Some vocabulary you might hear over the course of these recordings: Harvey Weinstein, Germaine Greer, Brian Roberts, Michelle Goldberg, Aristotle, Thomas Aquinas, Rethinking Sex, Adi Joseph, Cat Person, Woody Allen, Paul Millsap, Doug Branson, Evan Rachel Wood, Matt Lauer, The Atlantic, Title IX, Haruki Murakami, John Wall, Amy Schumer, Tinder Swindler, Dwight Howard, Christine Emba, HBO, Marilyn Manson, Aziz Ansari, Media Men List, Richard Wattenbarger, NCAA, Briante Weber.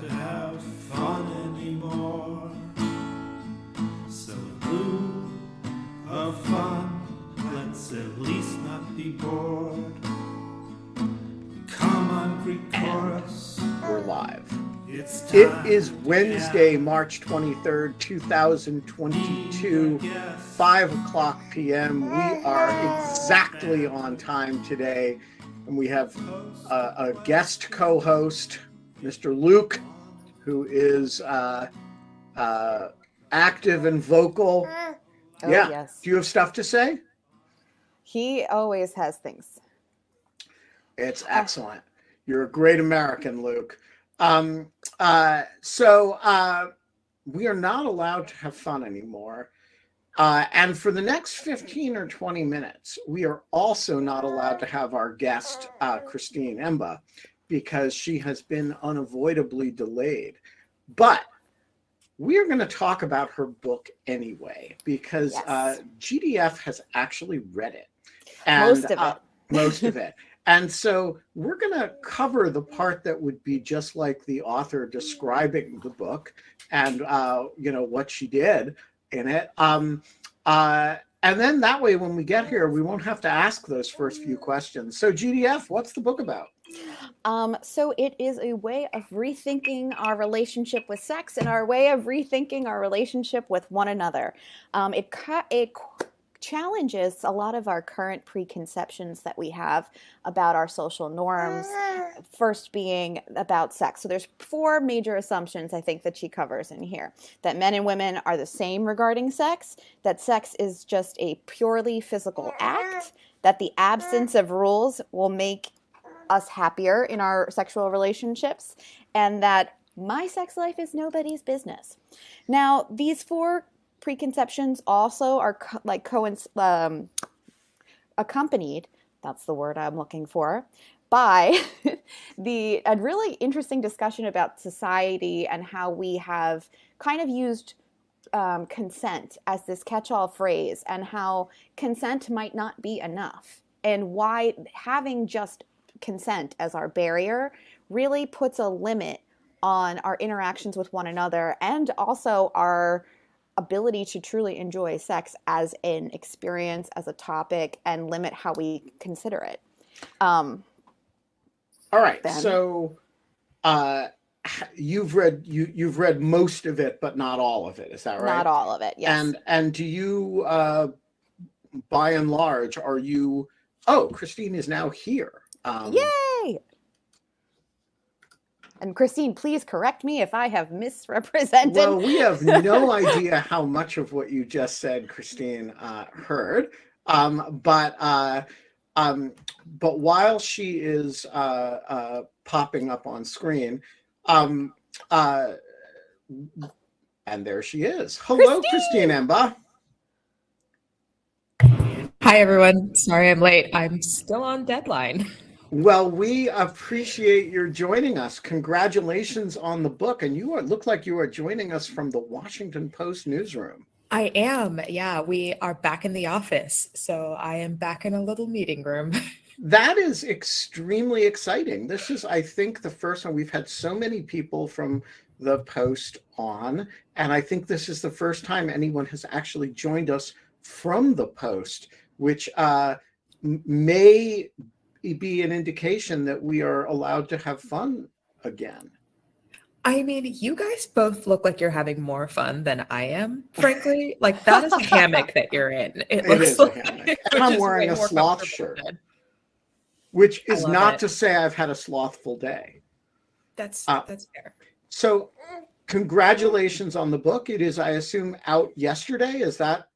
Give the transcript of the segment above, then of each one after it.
to have fun anymore, so in lieu of fun, let's at least not be bored. Come on, pre-chorus. We're live. It is Wednesday, March 23rd, 2022, 5 o'clock p.m. We are exactly on time today, and we have a guest co-host, Mr. Luke, who is active and vocal. Oh, yeah. Yes. Do you have stuff to say? He always has things. It's excellent. You're a great American, Luke. So we are not allowed to have fun anymore. And for the next 15 or 20 minutes, we are also not allowed to have our guest, Christine Emba, because she has been unavoidably delayed. But we're going to talk about her book anyway, because yes. GDF has actually read it. And, most of it. And so we're going to cover the part that would be just like the author describing the book and, what she did in it. And then that way, when we get here, we won't have to ask those first few questions. So GDF, what's the book about? So it is a way of rethinking our relationship with sex and our way of rethinking our relationship with one another. It challenges a lot of our current preconceptions that we have about our social norms, first being about sex. So there's four major assumptions I think that she covers in here: that men and women are the same regarding sex, that sex is just a purely physical act, that the absence of rules will make us happier in our sexual relationships, and that my sex life is nobody's business. Now, these four preconceptions also are accompanied, that's the word I'm looking for, by a really interesting discussion about society and how we have kind of used consent as this catch-all phrase, and how consent might not be enough, and why having just consent as our barrier really puts a limit on our interactions with one another and also our ability to truly enjoy sex as an experience, as a topic, and limit how we consider it. All right. Ben. So you've read most of it, but not all of it. Is that right? Not all of it. Yes. And do you, by and large, are you? Oh, Christine is now here. Yay! And Christine, please correct me if I have misrepresented. Well, we have no idea how much of what you just said, Christine, heard. But while she is popping up on screen, and there she is. Hello, Christine Emba. Hi, everyone. Sorry I'm late. I'm still on deadline. Well, we appreciate your joining us. Congratulations on the book. And you look like you are joining us from the Washington Post newsroom. I am. Yeah, we are back in the office. So I am back in a little meeting room. That is extremely exciting. This is, I think, the first time we've had so many people from the Post on. And I think this is the first time anyone has actually joined us from the Post, which may be an indication that we are allowed to have fun again. I mean, you guys both look like you're having more fun than I am, frankly. Like, that is a hammock that you're in. It looks like a hammock. And I'm wearing a sloth shirt, which is not to say I've had a slothful day. That's fair. So congratulations on the book. It is, I assume, out yesterday. Is that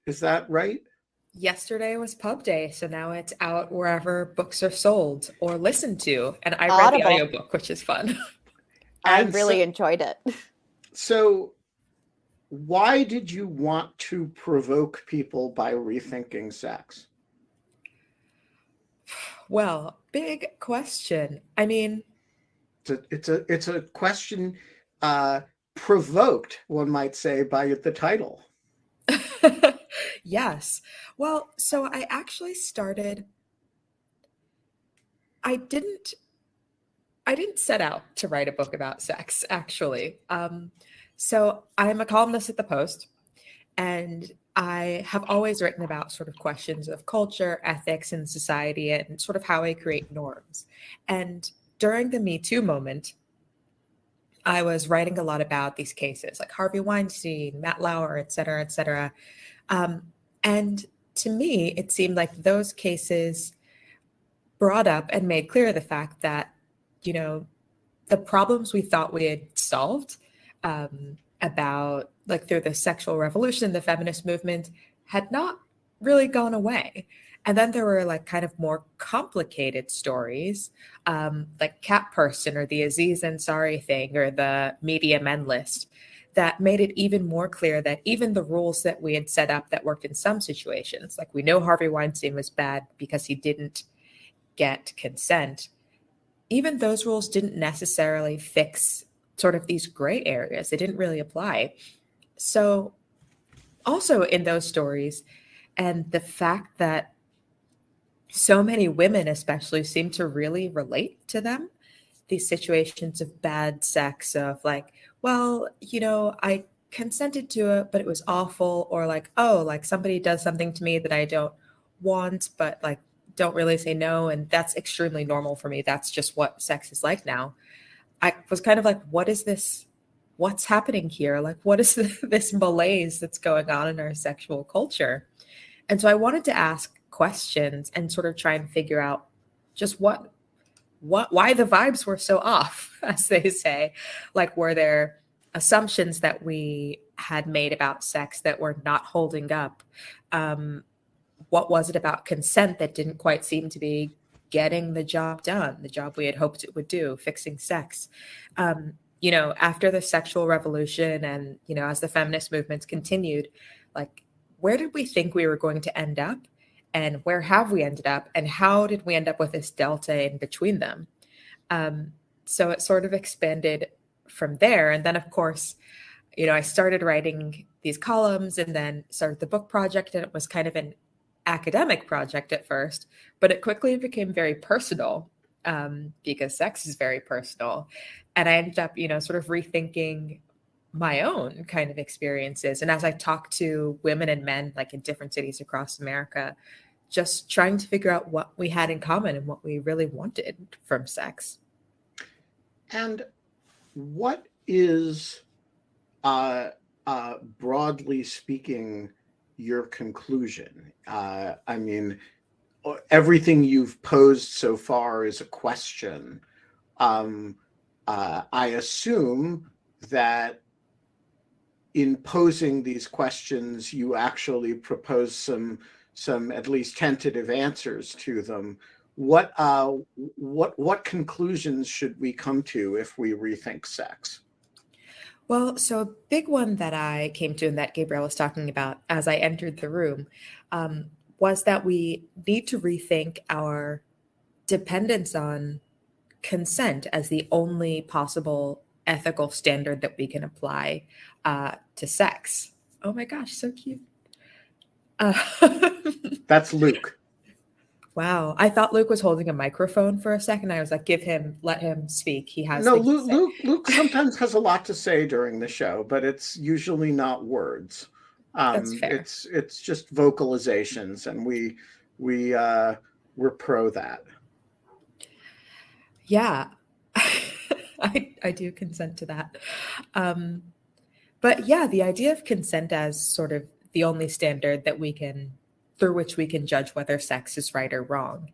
right? Yesterday was pub day, so now it's out wherever books are sold or listened to. And I read the audiobook, which is fun. I really enjoyed it. So why did you want to provoke people by rethinking sex? Well, big question. I mean, it's a question provoked, one might say, by the title. Yes. Well, so I actually started. I didn't set out to write a book about sex, actually. So I'm a columnist at The Post, and I have always written about sort of questions of culture, ethics, and society, and sort of how I create norms. And during the Me Too moment, I was writing a lot about these cases like Harvey Weinstein, Matt Lauer, et cetera, et cetera. And to me, it seemed like those cases brought up and made clear the fact that, you know, the problems we thought we had solved about, like, through the sexual revolution, the feminist movement, had not really gone away. And then there were, like, kind of more complicated stories, like Cat Person or the Aziz Ansari thing or the Media Men List, that made it even more clear that even the rules that we had set up that worked in some situations, like we know Harvey Weinstein was bad because he didn't get consent, even those rules didn't necessarily fix sort of these gray areas. They didn't really apply. So also in those stories, and the fact that so many women especially seem to really relate to them, these situations of bad sex, of like, well, you know, I consented to it, but it was awful. Or like, oh, like somebody does something to me that I don't want, but like don't really say no. And that's extremely normal for me. That's just what sex is like now. I was kind of like, what is this? What's happening here? Like, what is this malaise that's going on in our sexual culture? And so I wanted to ask questions and sort of try and figure out just why the vibes were so off, as they say. Like, were there assumptions that we had made about sex that were not holding up? What was it about consent that didn't quite seem to be getting the job done, the job we had hoped it would do, fixing sex? You know, after the sexual revolution and, you know, as the feminist movements continued, like, where did we think we were going to end up? And where have we ended up? And how did we end up with this delta in between them? So it sort of expanded from there. And then, of course, you know, I started writing these columns and then started the book project. And it was kind of an academic project at first, but it quickly became very personal, because sex is very personal. And I ended up, you know, sort of rethinking my own kind of experiences. And as I talked to women and men, like in different cities across America, just trying to figure out what we had in common and what we really wanted from sex. And what is, broadly speaking, your conclusion? I mean, everything you've posed so far is a question. I assume that in posing these questions, you actually propose some at least tentative answers to them. What conclusions should we come to if we rethink sex? Well, so a big one that I came to, and that Gabrielle was talking about as I entered the room, was that we need to rethink our dependence on consent as the only possible ethical standard that we can apply to sex. Oh my gosh, so cute. That's Luke. Wow. I thought Luke was holding a microphone for a second. I was like, let him speak. He has Luke sometimes has a lot to say during the show, but it's usually not words. That's fair. It's just vocalizations, and we're pro that. Yeah. I do consent to that. But yeah, the idea of consent as sort of the only standard that we can, through which we can judge whether sex is right or wrong,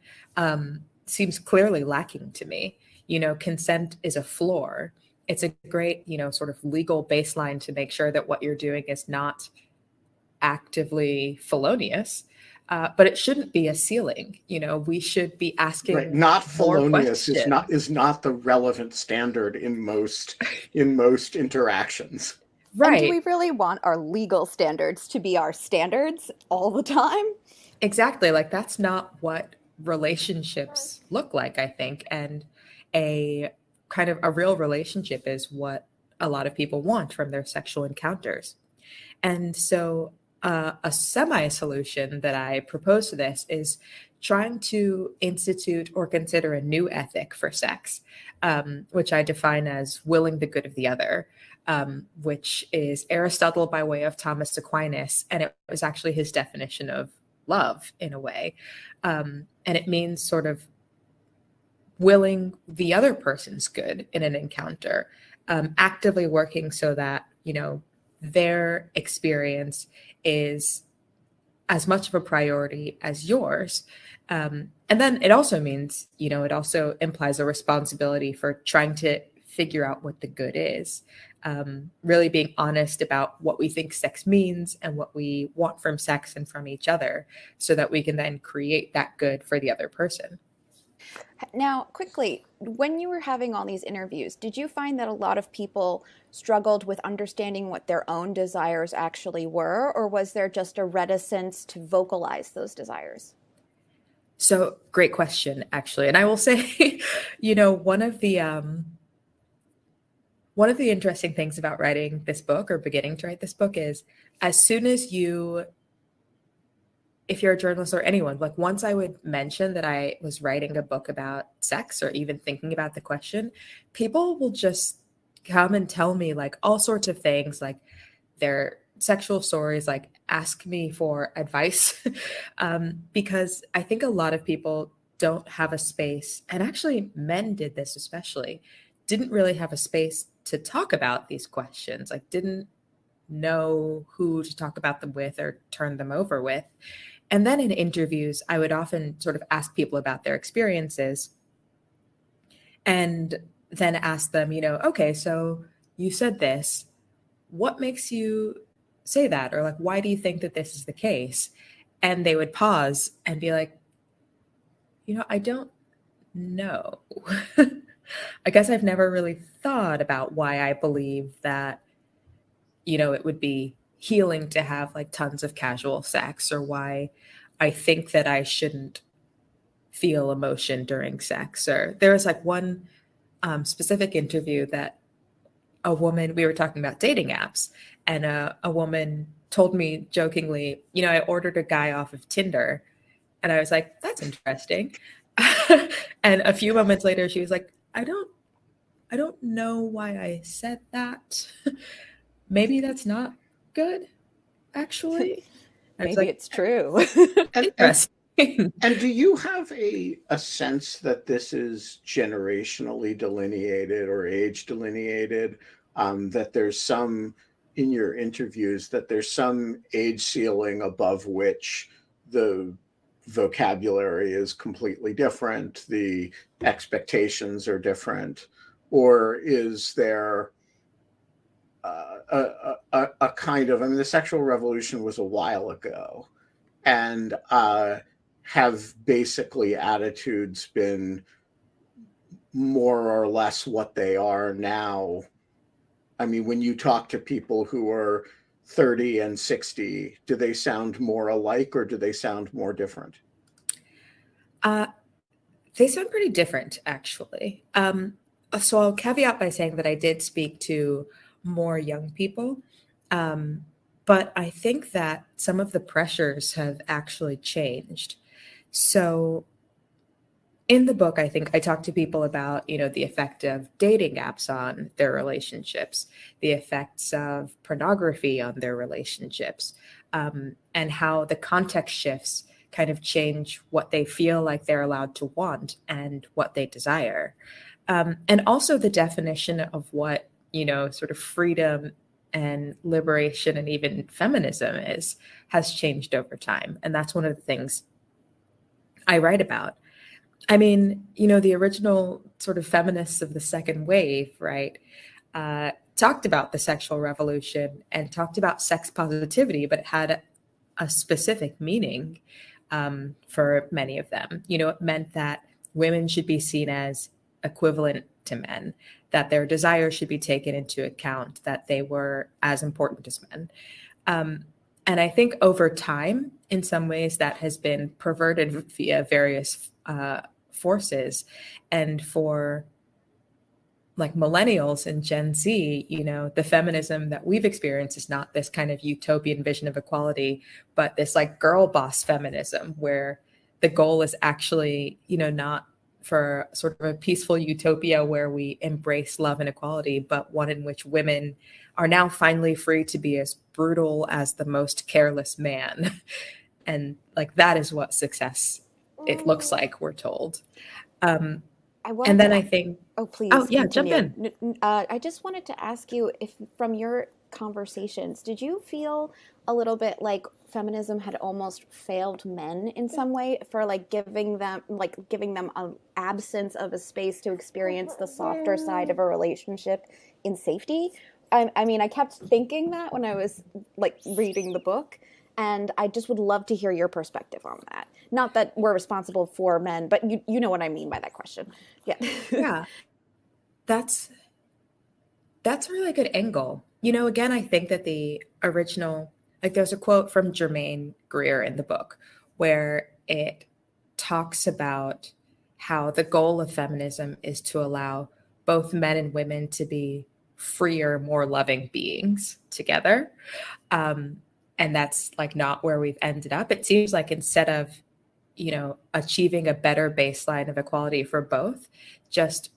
seems clearly lacking to me. You know, consent is a floor. It's a great, you know, sort of legal baseline to make sure that what you're doing is not actively felonious, but it shouldn't be a ceiling. You know, we should be asking. Right. Not felonious is not the relevant standard in most interactions. Right. And do we really want our legal standards to be our standards all the time? Exactly. Like, that's not what relationships look like, I think. And a kind of a real relationship is what a lot of people want from their sexual encounters. And so a semi-solution that I propose to this is trying to institute or consider a new ethic for sex, which I define as willing the good of the other, which is Aristotle by way of Thomas Aquinas. And it was actually his definition of love in a way. And it means sort of willing the other person's good in an encounter, actively working so that, you know, their experience is as much of a priority as yours. And then it also means, you know, it also implies a responsibility for trying to figure out what the good is, really being honest about what we think sex means and what we want from sex and from each other so that we can then create that good for the other person. Now, quickly, when you were having all these interviews, did you find that a lot of people struggled with understanding what their own desires actually were, or was there just a reticence to vocalize those desires? So, great question, actually. And I will say, you know, one of the interesting things about writing this book or beginning to write this book is as soon as you, if you're a journalist or anyone, like once I would mention that I was writing a book about sex or even thinking about the question, people will just come and tell me like all sorts of things, like their sexual stories, like ask me for advice, because I think a lot of people don't have a space, and actually men did this especially, didn't really have a space to talk about these questions, like didn't know who to talk about them with or turn them over with. And then in interviews, I would often sort of ask people about their experiences and then ask them, you know, okay, so you said this, what makes you say that? Or like, why do you think that this is the case? And they would pause and be like, you know, I don't know. I guess I've never really thought about why I believe that, you know, it would be healing to have like tons of casual sex, or why I think that I shouldn't feel emotion during sex. Or there was like one specific interview that a woman, we were talking about dating apps, and a woman told me jokingly, you know, I ordered a guy off of Tinder. And I was like, that's interesting. And a few moments later, she was like, I don't know why I said that. Maybe that's not good, actually. Maybe like, it's true. And do you have a sense that this is generationally delineated or age delineated, that there's some, in your interviews, that there's some age ceiling above which the vocabulary is completely different, the expectations are different, or is there a kind of, I mean, the sexual revolution was a while ago, and have basically attitudes been more or less what they are now? I mean, when you talk to people who are 30 and 60, do they sound more alike or do they sound more different? They sound pretty different, actually. So I'll caveat by saying that I did speak to more young people. But I think that some of the pressures have actually changed. So in the book, I think I talk to people about, you know, the effect of dating apps on their relationships, the effects of pornography on their relationships, and how the context shifts kind of change what they feel like they're allowed to want and what they desire. And also the definition of what, you know, sort of freedom and liberation and even feminism is, has changed over time. And that's one of the things I write about. I mean, you know, the original sort of feminists of the second wave, right, talked about the sexual revolution and talked about sex positivity, but it had a specific meaning for many of them. You know, it meant that women should be seen as equivalent to men, that their desires should be taken into account, that they were as important as men. And I think over time, in some ways, that has been perverted via various forces. And for like millennials and Gen Z, you know, the feminism that we've experienced is not this kind of utopian vision of equality, but this like girl boss feminism where the goal is actually, you know, not for sort of a peaceful utopia where we embrace love and equality, but one in which women are now finally free to be as brutal as the most careless man. And like, that is what success, it looks like, we're told. And then I think, oh, please. Oh, yeah, continue. Jump in. I just wanted to ask you if from your conversations, did you feel a little bit like feminism had almost failed men in some way for giving them an absence of a space to experience the softer side of a relationship in safety? I mean, I kept thinking that when I was like reading the book. And I just would love to hear your perspective on that. Not that we're responsible for men, but you know what I mean by that question. Yeah. Yeah. That's a really good angle. You know, again, I think that the original, like there's a quote from Germaine Greer in the book where it talks about how the goal of feminism is to allow both men and women to be freer, more loving beings together. And that's like not where we've ended up. It seems like instead of, you know, achieving a better baseline of equality for both, just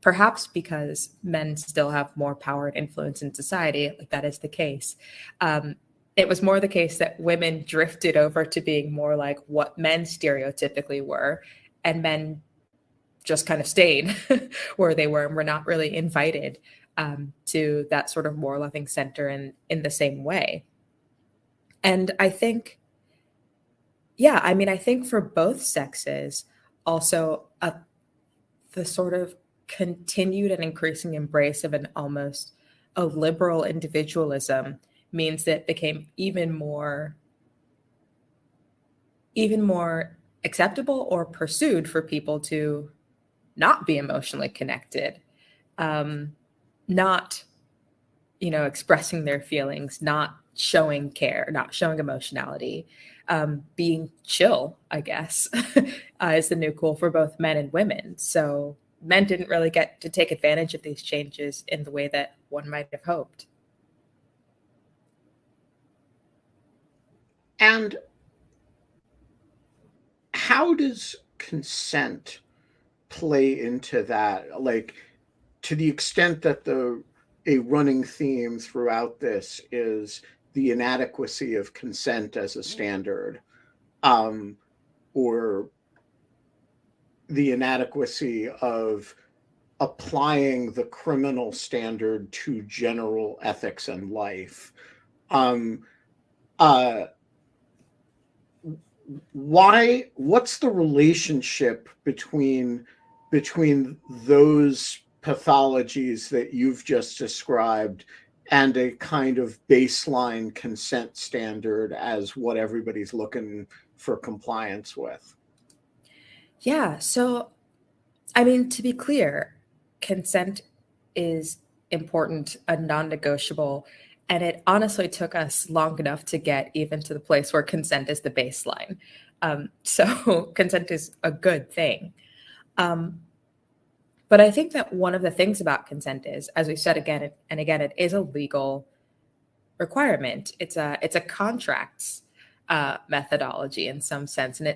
perhaps because men still have more power and influence in society, like that is the case. It was more the case that women drifted over to being more like what men stereotypically were, and men just kind of stayed where they were and were not really invited to that sort of more loving center in the same way. And I think, yeah, I mean, I think for both sexes, also the sort of continued and increasing embrace of an almost a liberal individualism means that it became even more acceptable or pursued for people to not be emotionally connected, not, you know, expressing their feelings, not showing care, not showing emotionality, being chill, I guess, is the new cool for both men and women. So men didn't really get to take advantage of these changes in the way that one might have hoped. And how does consent play into that? Like, to the extent that a running theme throughout this is the inadequacy of consent as a standard, or the inadequacy of applying the criminal standard to general ethics and life. What's the relationship between those pathologies that you've just described and a kind of baseline consent standard as what everybody's looking for compliance with? Yeah. So, I mean, to be clear, consent is important and non-negotiable. And it honestly took us long enough to get even to the place where consent is the baseline. So consent is a good thing. But I think that one of the things about consent is, as we've said again and again, it is a legal requirement. It's a contracts methodology in some sense. And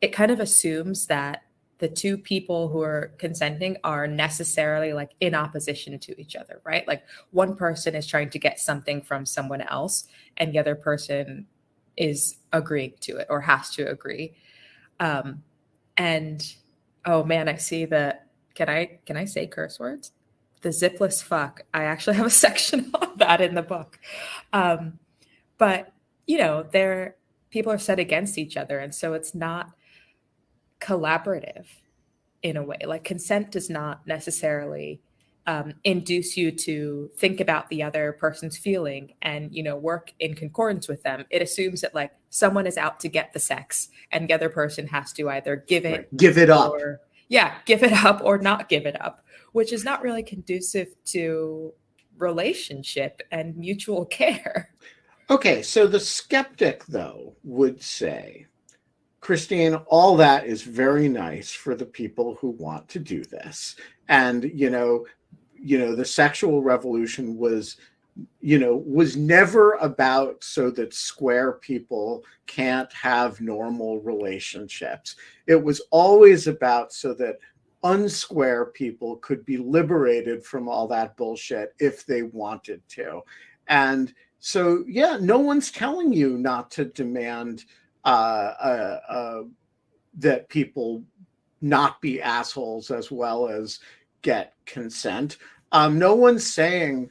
it kind of assumes that the two people who are consenting are necessarily like in opposition to each other, right? Like one person is trying to get something from someone else and the other person is agreeing to it or has to agree. And oh man, I see that. Can I say curse words? The zipless fuck. I actually have a section on that in the book. But, you know, people are set against each other. And so it's not collaborative in a way. Like consent does not necessarily induce you to think about the other person's feeling and, you know, work in concordance with them. It assumes that like someone is out to get the sex and the other person has to either give it up or not give it up. which is not really conducive to relationship and mutual care. Okay, so the skeptic, though, would say, Christine, all that is very nice for the people who want to do this. And, you know, the sexual revolution was never about so that square people can't have normal relationships. It was always about so that unsquare people could be liberated from all that bullshit if they wanted to. And so, yeah, no one's telling you not to demand that people not be assholes as well as get consent. No one's saying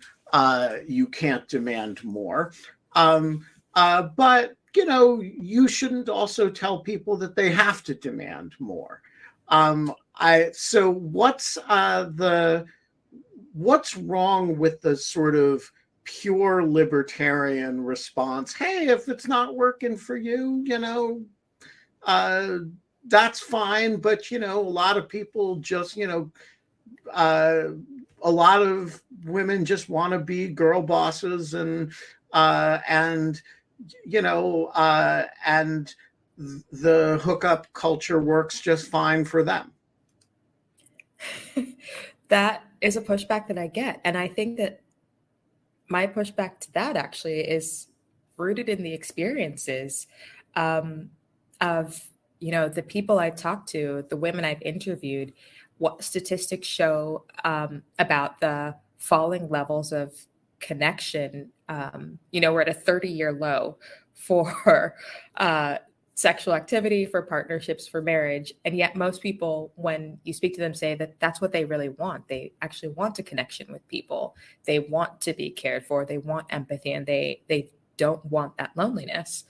you can't demand more. But, you shouldn't also tell people that they have to demand more. So what's wrong with the sort of pure libertarian response? Hey, if it's not working for you, that's fine. But, a lot of people just, a lot of women just want to be girl bosses and the hookup culture works just fine for them. That is a pushback that I get. And I think that my pushback to that actually is rooted in the experiences of, the people I've talked to, the women I've interviewed, what statistics show about the falling levels of connection. We're at a 30-year low for sexual activity, for partnerships, for marriage. And yet most people, when you speak to them, say that that's what they really want. They actually want a connection with people. They want to be cared for. They want empathy, and they don't want that loneliness.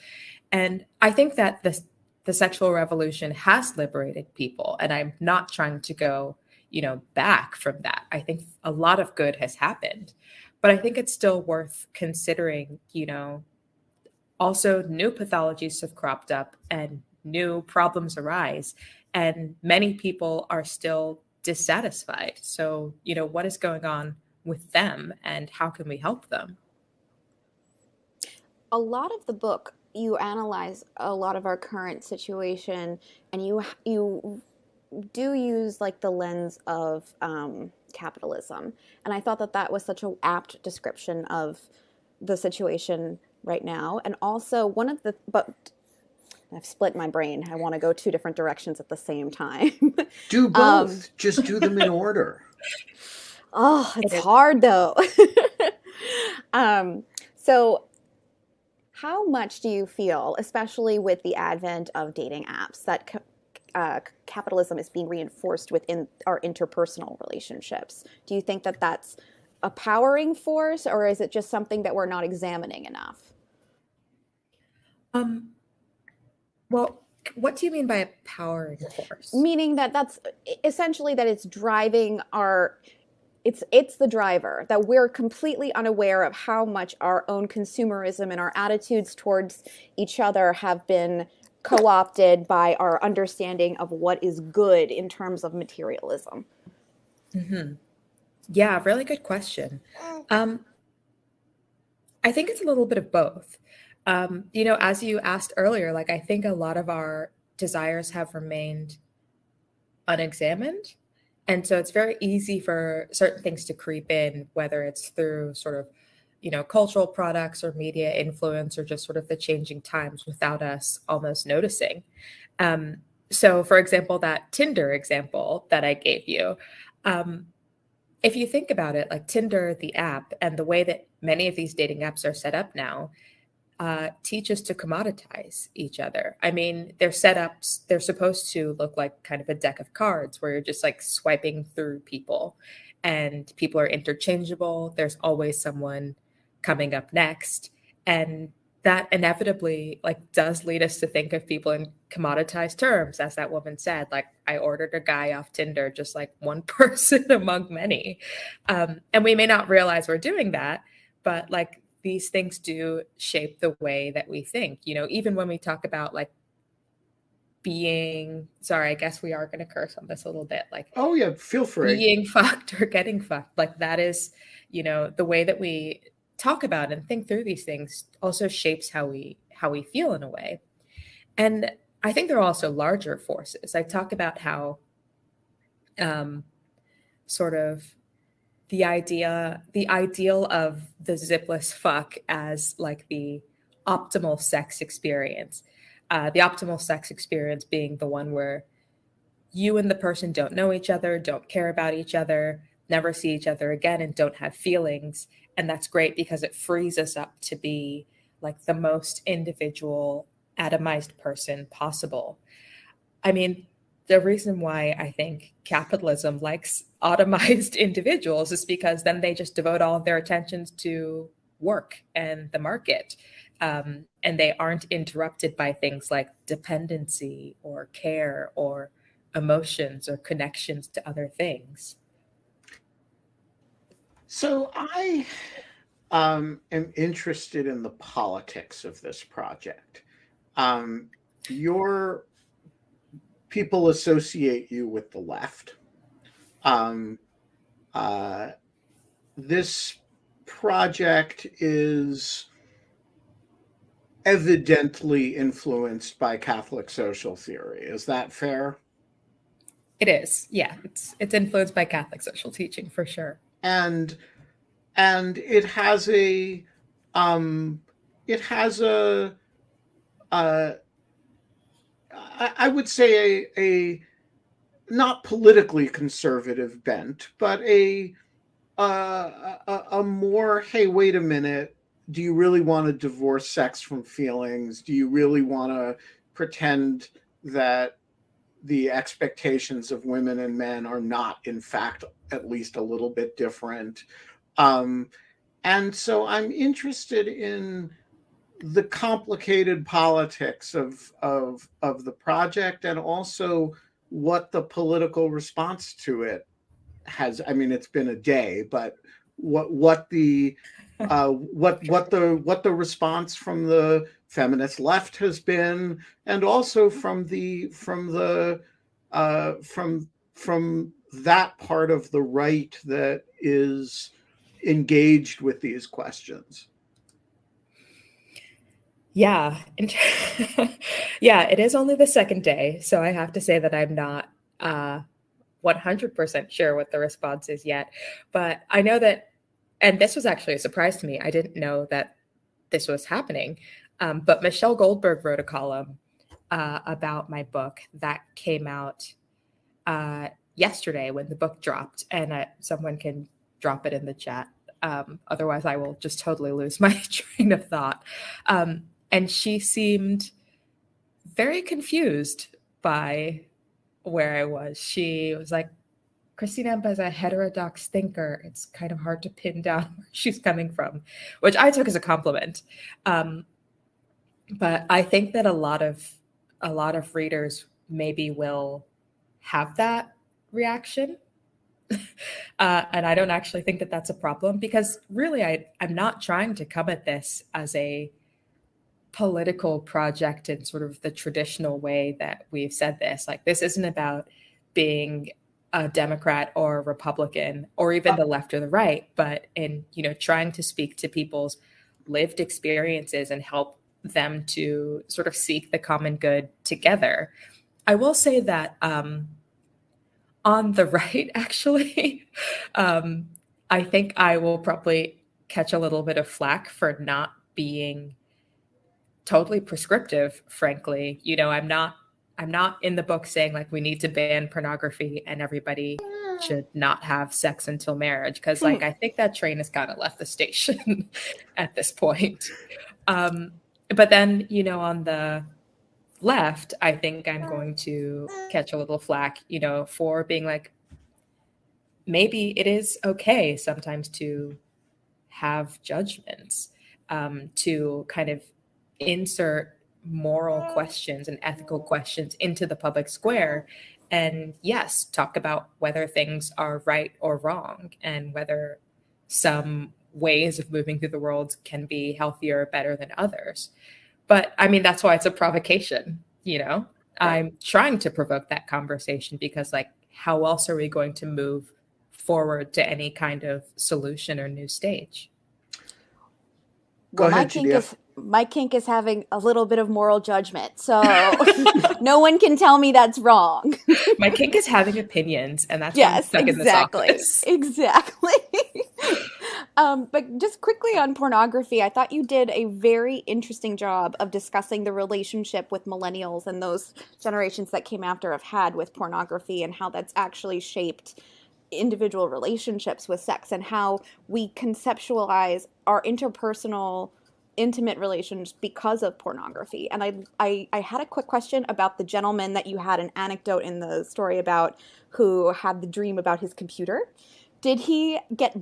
And I think that the sexual revolution has liberated people. And I'm not trying to go, back from that. I think a lot of good has happened, but I think it's still worth considering, also new pathologies have cropped up and new problems arise, and many people are still dissatisfied. So, what is going on with them and how can we help them? A lot of the book, you analyze a lot of our current situation, and you do use like the lens of capitalism. And I thought that was such an apt description of the situation right now. And also but I've split my brain. I want to go two different directions at the same time. Do both. Just do them in order. Oh, it's hard though. So how much do you feel, especially with the advent of dating apps, that capitalism is being reinforced within our interpersonal relationships? Do you think that that's a powering force, or is it just something that we're not examining enough? Well, what do you mean by a powering force? Meaning that that's essentially that it's driving our... It's the driver, that we're completely unaware of how much our own consumerism and our attitudes towards each other have been co-opted by our understanding of what is good in terms of materialism. Mm-hmm. Yeah, really good question. I think it's a little bit of both. As you asked earlier, like I think a lot of our desires have remained unexamined. And so it's very easy for certain things to creep in, whether it's through sort of, cultural products or media influence or just sort of the changing times without us almost noticing. So, for example, that Tinder example that I gave you, if you think about it, like Tinder, the app, and the way that many of these dating apps are set up now, teach us to commoditize each other. I mean, their setups, they're supposed to look like kind of a deck of cards where you're just like swiping through people and people are interchangeable. There's always someone coming up next. And that inevitably like does lead us to think of people in commoditized terms, as that woman said, like I ordered a guy off Tinder, just like one person among many. And we may not realize we're doing that, but like these things do shape the way that we think, even when we talk about like being, sorry, I guess we are going to curse on this a little bit. Like, oh yeah, feel free. Being fucked or getting fucked. Like that is, you know, the way that we talk about and think through these things also shapes how we feel in a way. And I think there are also larger forces. I talk about how sort of the ideal of the zipless fuck as like the optimal sex experience. The optimal sex experience being the one where you and the person don't know each other, don't care about each other, never see each other again, and don't have feelings. And that's great because it frees us up to be like the most individual, atomized person possible. I mean, the reason why I think capitalism likes atomized individuals is because then they just devote all of their attentions to work and the market. And they aren't interrupted by things like dependency or care or emotions or connections to other things. So I am interested in the politics of this project. Your people associate you with the left. This project is evidently influenced by Catholic social theory. Is that fair? It is. Yeah, it's influenced by Catholic social teaching for sure. And it has a I would say a not politically conservative bent, but a more, hey, wait a minute. Do you really want to divorce sex from feelings? Do you really want to pretend that the expectations of women and men are not, in fact, at least a little bit different? And so I'm interested in the complicated politics of the project and also what the political response to it has. I mean, it's been a day, but what the response from the feminist left has been, and also from that part of the right that is engaged with these questions. Yeah, yeah. It is only the second day, so I have to say that I'm not 100% sure what the response is yet, but I know that. And this was actually a surprise to me. I didn't know that this was happening. But Michelle Goldberg wrote a column about my book that came out yesterday when the book dropped. And someone can drop it in the chat. Otherwise, I will just totally lose my train of thought. And she seemed very confused by where I was. She was like, Christine Emba is a heterodox thinker. It's kind of hard to pin down where she's coming from, which I took as a compliment. But I think that a lot of readers maybe will have that reaction. And I don't actually think that that's a problem because really I'm not trying to come at this as a political project in sort of the traditional way that we've said this. Like this isn't about being a Democrat or a Republican or even the left or the right, but in, you know, trying to speak to people's lived experiences and help them to sort of seek the common good together. I will say that on the right, actually, I think I will probably catch a little bit of flack for not being totally prescriptive, frankly. You know, I'm not in the book saying like we need to ban pornography and everybody should not have sex until marriage because like I think that train has kind of left the station at this point. But then, you know, on the left, I think I'm going to catch a little flack, you know, for being like maybe it is okay sometimes to have judgments, to kind of insert moral questions and ethical questions into the public square. And yes, talk about whether things are right or wrong and whether some ways of moving through the world can be healthier or better than others. But I mean, that's why it's a provocation, you know? I'm trying to provoke that conversation because, like, how else are we going to move forward to any kind of solution or new stage? Well, my kink is having a little bit of moral judgment, so no one can tell me that's wrong. My kink is having opinions, and that's why I'm stuck in this office. Exactly. But just quickly on pornography, I thought you did a very interesting job of discussing the relationship with millennials and those generations that came after have had with pornography and how that's actually shaped individual relationships with sex and how we conceptualize our interpersonal intimate relations because of pornography. And I had a quick question about the gentleman that you had an anecdote in the story about who had the dream about his computer. Did he get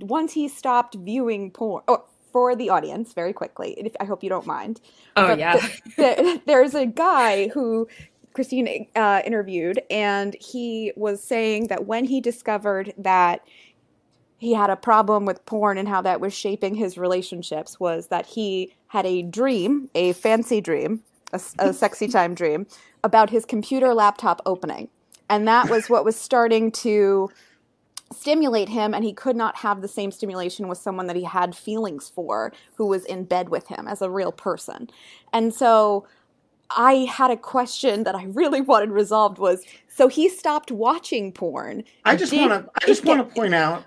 once he stopped viewing porn for the audience very quickly, I hope you don't mind. Oh, but yeah. There's a guy who Christine interviewed, and he was saying that when he discovered that he had a problem with porn and how that was shaping his relationships was that he had a dream, a fancy dream, a sexy time dream about his computer laptop opening. And that was what was starting to stimulate him, and he could not have the same stimulation with someone that he had feelings for who was in bed with him as a real person. And so I had a question that I really wanted resolved was, so he stopped watching porn. I just want to point out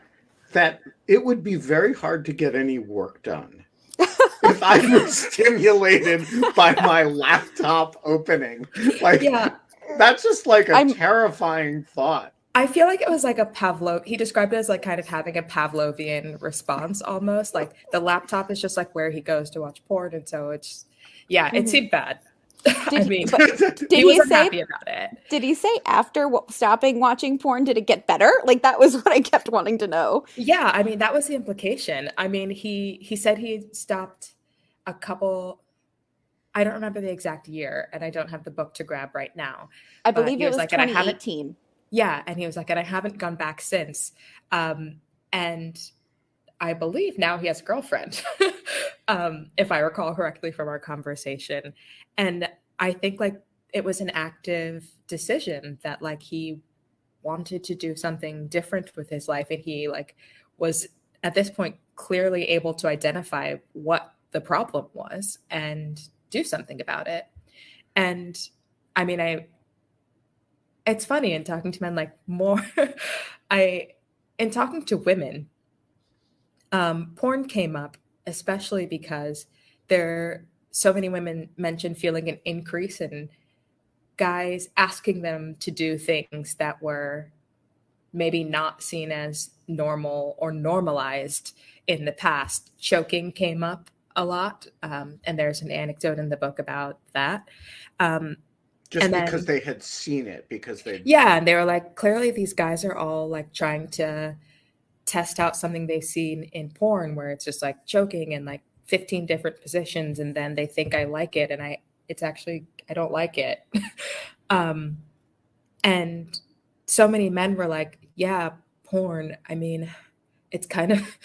that it would be very hard to get any work done if I was stimulated by my laptop opening. Like, that's just like a terrifying thought. I feel like it was like a Pavlov. He described it as like kind of having a Pavlovian response almost. Like the laptop is just like where he goes to watch porn. And so it's, it seemed bad. Did he say after stopping watching porn, did it get better? Like, that was what I kept wanting to know. Yeah, I mean, that was the implication. I mean, he said he stopped a couple, I don't remember the exact year, and I don't have the book to grab right now. I believe it was like 2018. And he was like, and I haven't gone back since. And I believe now he has a girlfriend, if I recall correctly from our conversation. And I think like it was an active decision that like he wanted to do something different with his life. And he like was at this point clearly able to identify what the problem was and do something about it. And I mean, it's funny in talking to men, like more, in talking to women, porn came up, especially because so many women mentioned feeling an increase in guys asking them to do things that were maybe not seen as normal or normalized in the past. Choking came up a lot. And there's an anecdote in the book about that. Just because they had seen it, because they... Yeah, and they were like, clearly these guys are all like trying to test out something they've seen in porn where it's just like choking and like 15 different positions, and then they think I like it, and it's actually I don't like it. And so many men were like, yeah, porn, I mean, it's kind of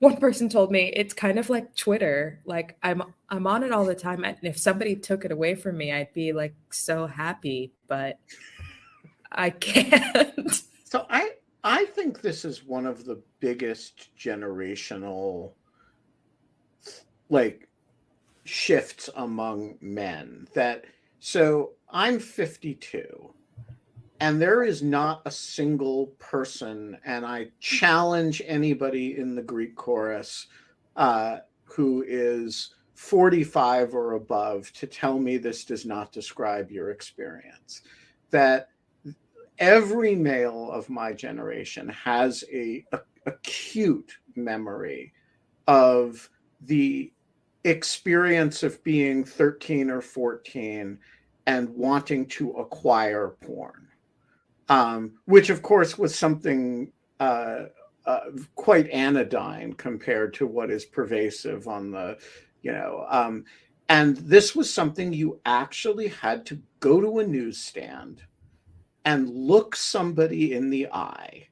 one person told me it's kind of like Twitter, like I'm on it all the time, and if somebody took it away from me, I'd be like so happy, but I can't. So I think this is one of the biggest generational like shifts among men so I'm 52, and there is not a single person, and I challenge anybody in the Greek chorus who is 45 or above to tell me this does not describe your experience, that every male of my generation has an acute memory of the experience of being 13 or 14 and wanting to acquire porn, which of course was something quite anodyne compared to what is pervasive on the, and this was something you actually had to go to a newsstand and look somebody in the eye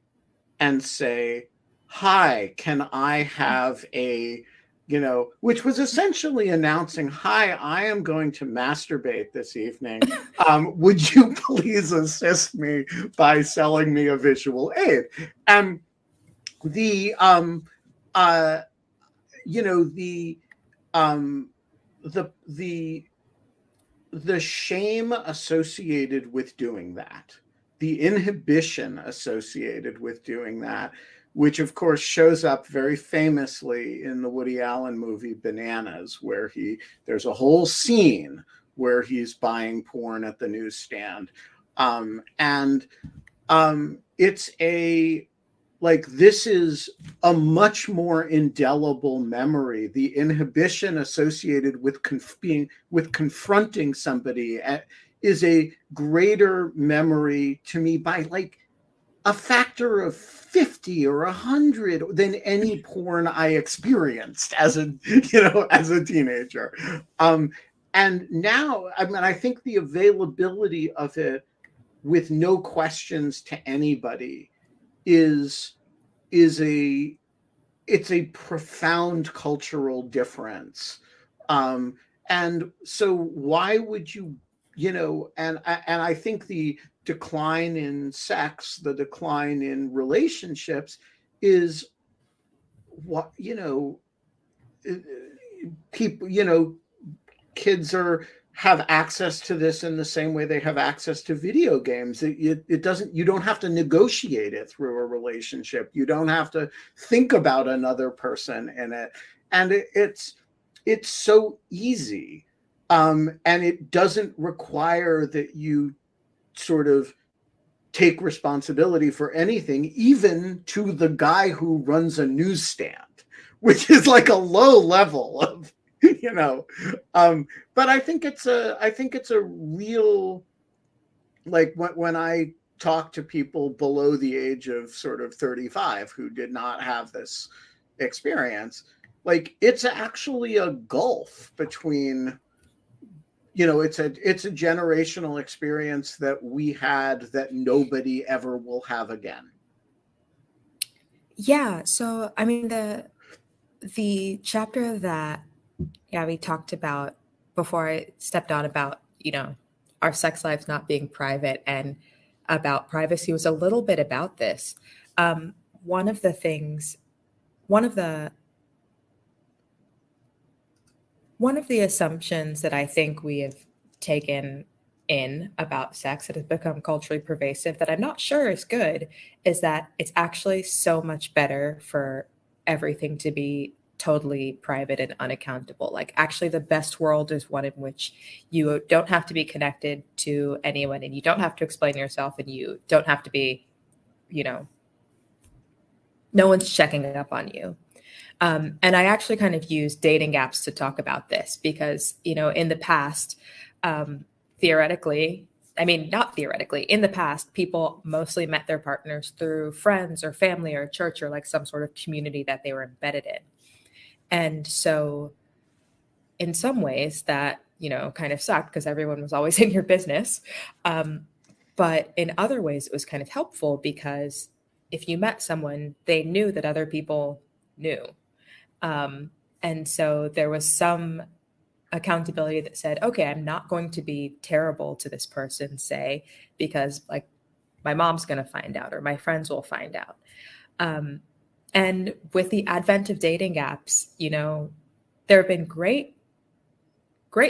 and say, hi, can I have a you know, which was essentially announcing, hi, I am going to masturbate this evening. Would you please assist me by selling me a visual aid? And the shame associated with doing that, the inhibition associated with doing that, which of course shows up very famously in the Woody Allen movie Bananas, where there's a whole scene where he's buying porn at the newsstand. It's a, like, this is a much more indelible memory, the inhibition associated with confronting somebody is a greater memory to me by like a factor of 50 or 100 than any porn I experienced as a teenager. And now, I mean, I think the availability of it with no questions to anybody is a profound cultural difference. And so why would and I think the decline in sex, the decline in relationships is what, people, kids have access to this in the same way they have access to video games. You don't have to negotiate it through a relationship. You don't have to think about another person in it. And it's so easy. And it doesn't require that you sort of take responsibility for anything, even to the guy who runs a newsstand, which is like a low level of, but I think it's a real, like, when I talk to people below the age of sort of 35 who did not have this experience, like, it's actually a gulf between, it's a generational experience that we had that nobody ever will have again. Yeah. So, I mean, the chapter that Gabby talked about before I stepped on about, our sex lives not being private and about privacy was a little bit about this. One of the assumptions that I think we have taken in about sex that has become culturally pervasive that I'm not sure is good is that it's actually so much better for everything to be totally private and unaccountable. Like, actually the best world is one in which you don't have to be connected to anyone and you don't have to explain yourself and you don't have to be, no one's checking up on you. And I actually kind of use dating apps to talk about this because, in the past, in the past, people mostly met their partners through friends or family or church or like some sort of community that they were embedded in. And so in some ways that, kind of sucked because everyone was always in your business. But in other ways, it was kind of helpful because if you met someone, they knew that other people knew. And so there was some accountability that said, okay, I'm not going to be terrible to this person, say, because like my mom's going to find out or my friends will find out. And with the advent of dating apps, there have been great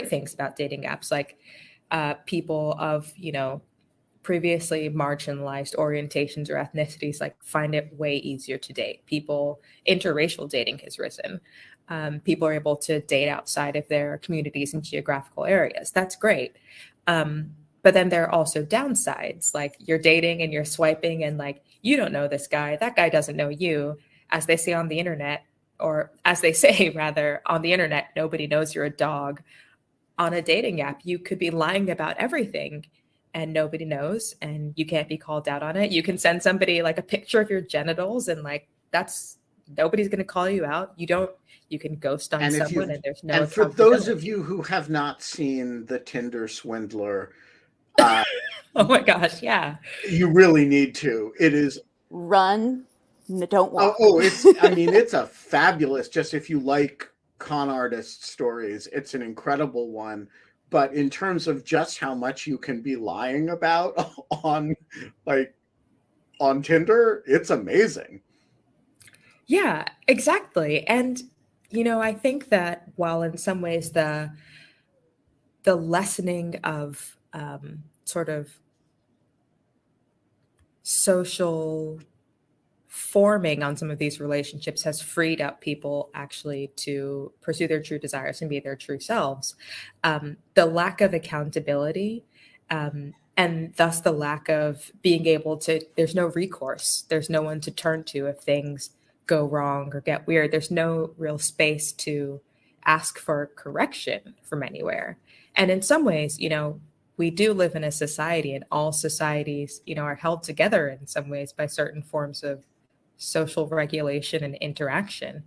things about dating apps, like people of, previously marginalized orientations or ethnicities, like, find it way easier to date. People, interracial dating has risen. People are able to date outside of their communities and geographical areas. That's great. But then there are also downsides, like you're dating and you're swiping and like, you don't know this guy, that guy doesn't know you, as they say on the internet, or as they say rather on the internet, nobody knows you're a dog. On a dating app, you could be lying about everything and nobody knows, and you can't be called out on it. You can send somebody like a picture of your genitals and like, that's, nobody's going to call you out. You can ghost on someone and there's no. And for those of you who have not seen the Tinder Swindler, oh my gosh. Yeah. You really need to. It is run. Don't walk. It's a fabulous, just if you like con artist stories, it's an incredible one. But in terms of just how much you can be lying about on Tinder, it's amazing. Yeah, exactly. And, you know, I think that while in some ways the lessening of sort of social forming on some of these relationships has freed up people actually to pursue their true desires and be their true selves. The lack of accountability and thus the lack of being able to, there's no recourse. There's no one to turn to if things go wrong or get weird. There's no real space to ask for correction from anywhere. And in some ways, you know, we do live in a society, and all societies, you know, are held together in some ways by certain forms of social regulation and interaction.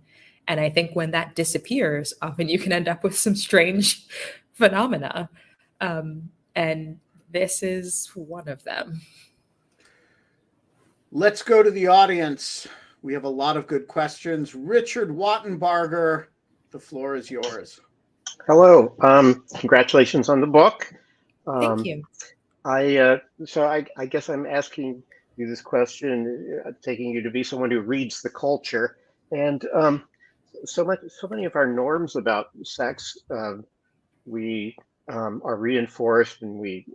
And I think when that disappears, often you can end up with some strange phenomena. And this is one of them. Let's go to the audience. We have a lot of good questions. Richard Wattenbarger, the floor is yours. Hello. Congratulations on the book. Thank you. So I guess I'm asking you this question, taking you to be someone who reads the culture, and so many of our norms about sex, we are reinforced, and we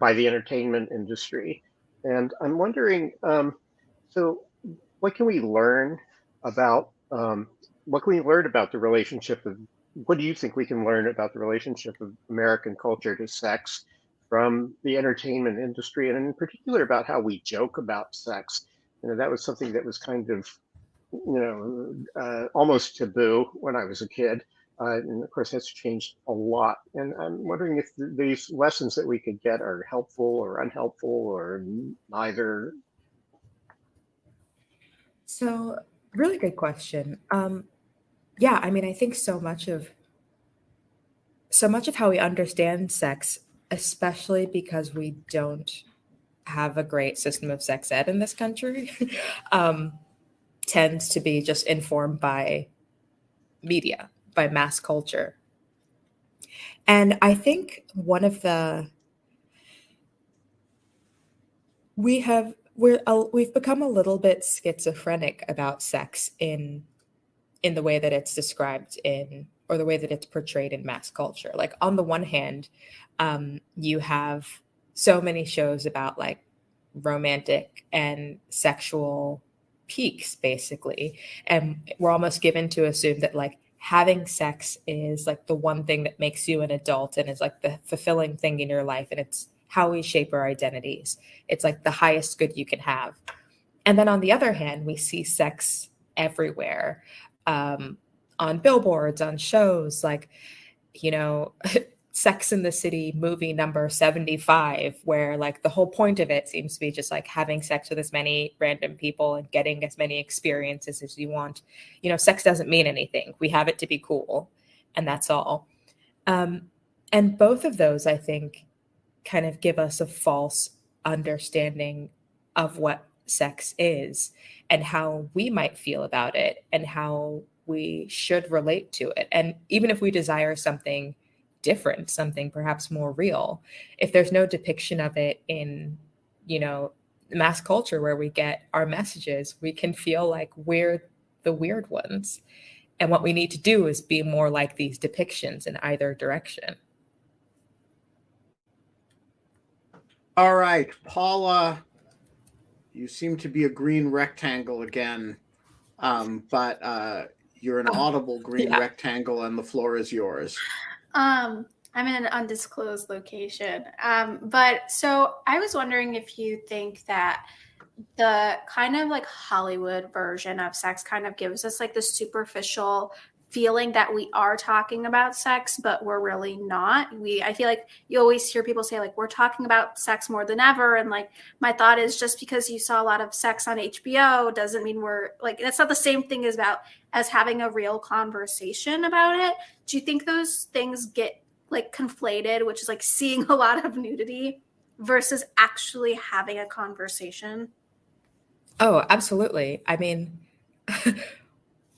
by the entertainment industry. And I'm wondering, so what can we learn about the relationship of, what do you think we can learn about the relationship of American culture to sex from the entertainment industry, and in particular about how we joke about sex? You know, that was something that was kind of, you know, almost taboo when I was a kid. And of course, that's changed a lot. And I'm wondering if these lessons that we could get are helpful or unhelpful or neither. So, really great question. Yeah, I mean, I think so much of how we understand sex, especially because we don't have a great system of sex ed in this country, tends to be just informed by media, by mass culture. And I think we've become a little bit schizophrenic about sex in the way that it's described in, or the way that it's portrayed in mass culture. Like on the one hand, you have so many shows about like romantic and sexual peaks basically. And we're almost given to assume that like having sex is like the one thing that makes you an adult and is like the fulfilling thing in your life. And it's how we shape our identities. It's like the highest good you can have. And then on the other hand, we see sex everywhere. On billboards, on shows, like, you know, Sex in the City movie number 75, where like the whole point of it seems to be just like having sex with as many random people and getting as many experiences as you want. You know, sex doesn't mean anything. We have it to be cool, and that's all. And both of those, I think, kind of give us a false understanding of what sex is and how we might feel about it and how we should relate to it. And even if we desire something different, something perhaps more real, if there's no depiction of it in, you know, mass culture where we get our messages, we can feel like we're the weird ones. And what we need to do is be more like these depictions in either direction. All right, Paula, you seem to be a green rectangle again, but you're an audible green rectangle, and the floor is yours. I'm in an undisclosed location. So I was wondering if you think that the kind of like Hollywood version of sex kind of gives us like the superficial feeling that we are talking about sex, but we're really not. I feel like you always hear people say like, we're talking about sex more than ever. And like, my thought is just because you saw a lot of sex on HBO doesn't mean we're like, that's not the same thing as having a real conversation about it. Do you think those things get like conflated, which is like seeing a lot of nudity versus actually having a conversation? Oh, absolutely. I mean,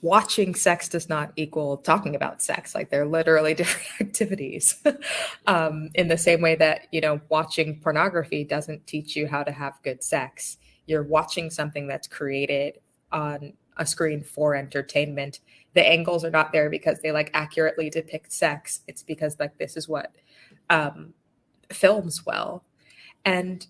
watching sex does not equal talking about sex. Like, they're literally different activities. In the same way that, you know, watching pornography doesn't teach you how to have good sex. You're watching something that's created on a screen for entertainment. The angles are not there because they like accurately depict sex. It's because like this is what films well. And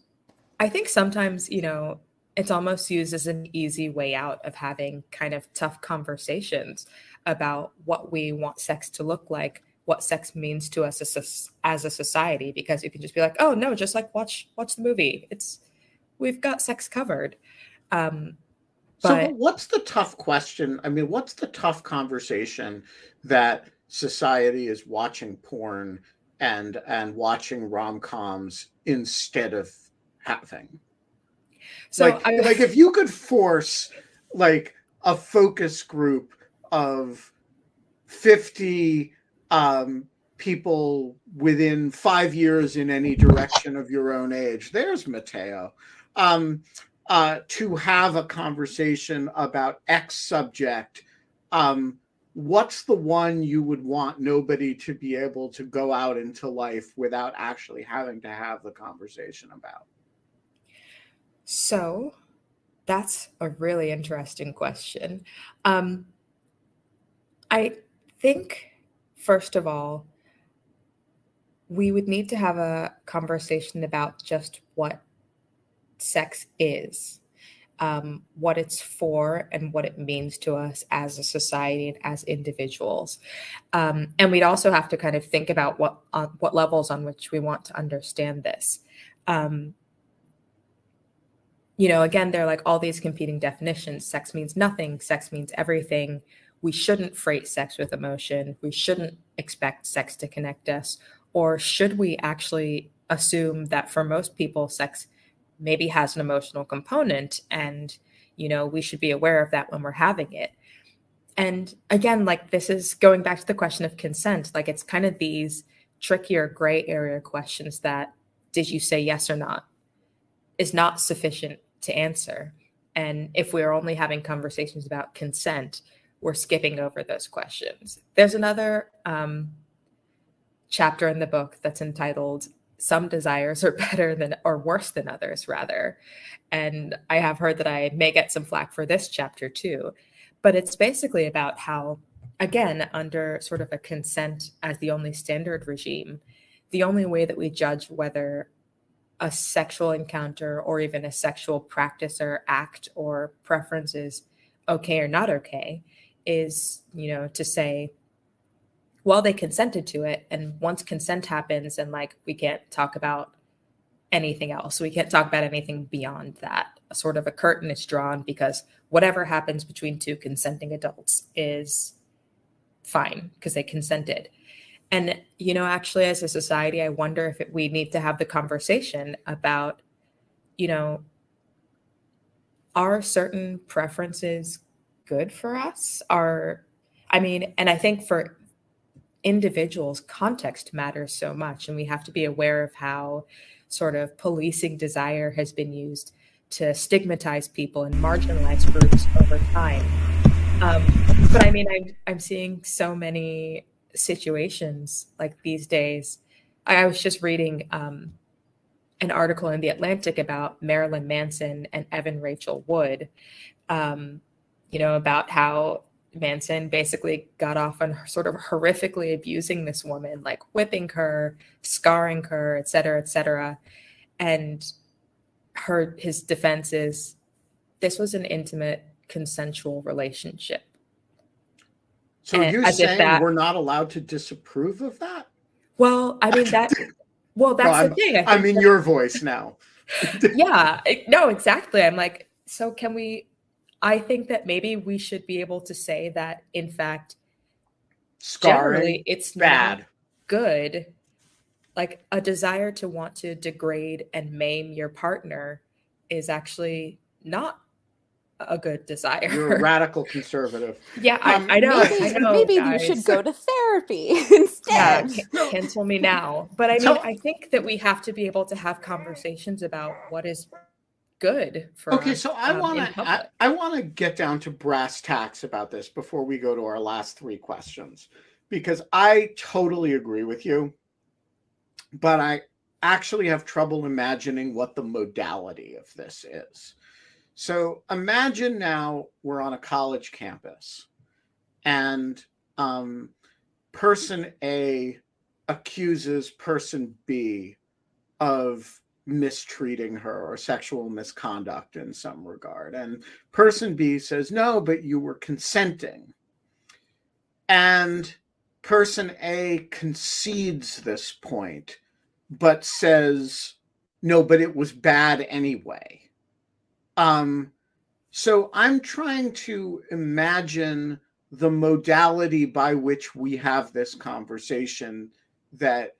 I think sometimes, you know, it's almost used as an easy way out of having kind of tough conversations about what we want sex to look like, what sex means to us as a society, because you can just be like, oh no, just like watch the movie. We've got sex covered. So what's the tough question? I mean, what's the tough conversation that society is watching porn and watching rom-coms instead of having? So like if you could force like a focus group of 50 people within 5 years in any direction of your own age, there's Mateo, to have a conversation about X subject, what's the one you would want nobody to be able to go out into life without actually having to have the conversation about? So that's a really interesting question. I think, first of all, we would need to have a conversation about just what sex is, what it's for, and what it means to us as a society and as individuals. And we'd also have to kind of think about what levels on which we want to understand this. You know, again, there are like all these competing definitions. Sex means nothing. Sex means everything. We shouldn't freight sex with emotion. We shouldn't expect sex to connect us. Or should we actually assume that for most people, sex maybe has an emotional component and, you know, we should be aware of that when we're having it? And again, like this is going back to the question of consent. Like it's kind of these trickier gray area questions that did you say yes or not is not sufficient to answer. And if we're only having conversations about consent, we're skipping over those questions. There's another chapter in the book that's entitled "Some Desires Are Better Than or Worse Than Others," rather. And I have heard that I may get some flack for this chapter too, but it's basically about how, again, under sort of a consent as the only standard regime, the only way that we judge whether a sexual encounter or even a sexual practice or act or preference is okay or not okay is, you know, to say, well, they consented to it. And once consent happens and like, we can't talk about anything else. We can't talk about anything beyond that. A sort of a curtain is drawn because whatever happens between two consenting adults is fine because they consented. And, you know, actually, as a society, I wonder if we need to have the conversation about, you know, are certain preferences good for us? And I think for individuals, context matters so much. And we have to be aware of how sort of policing desire has been used to stigmatize people and marginalize groups over time. But I mean, I'm seeing so many situations like these days. I was just reading an article in The Atlantic about Marilyn Manson and Evan Rachel Wood, you know, about how Manson basically got off on sort of horrifically abusing this woman, like whipping her, scarring her, et cetera, et cetera. And his defense is, this was an intimate, consensual relationship. So you're saying we're not allowed to disapprove of that? Well, I mean, that's the thing. I'm in your voice now. Yeah, no, exactly. I'm like, so can we, I think that maybe we should be able to say that, in fact, scarring, it's bad, not good. Like a desire to want to degrade and maim your partner is actually not a good desire. You're a radical conservative. Yeah, I know. Maybe you should go to therapy instead. Yeah, cancel me now. But I mean, I think that we have to be able to have conversations about what is good for okay, us, so I want to get down to brass tacks about this before we go to our last three questions, because I totally agree with you, but I actually have trouble imagining what the modality of this is. So imagine now we're on a college campus and person A accuses person B of mistreating her or sexual misconduct in some regard. And person B says, no, but you were consenting. And person A concedes this point, but says, no, but it was bad anyway. So I'm trying to imagine the modality by which we have this conversation. That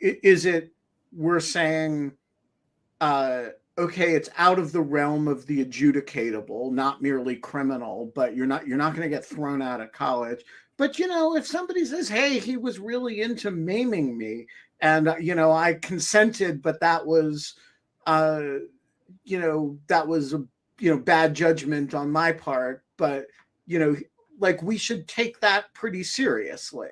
is it, we're saying, okay, it's out of the realm of the adjudicatable, not merely criminal, but you're not going to get thrown out of college. But, you know, if somebody says, hey, he was really into maiming me and, you know, I consented, but that was, that was bad judgment on my part. But, you know, like we should take that pretty seriously.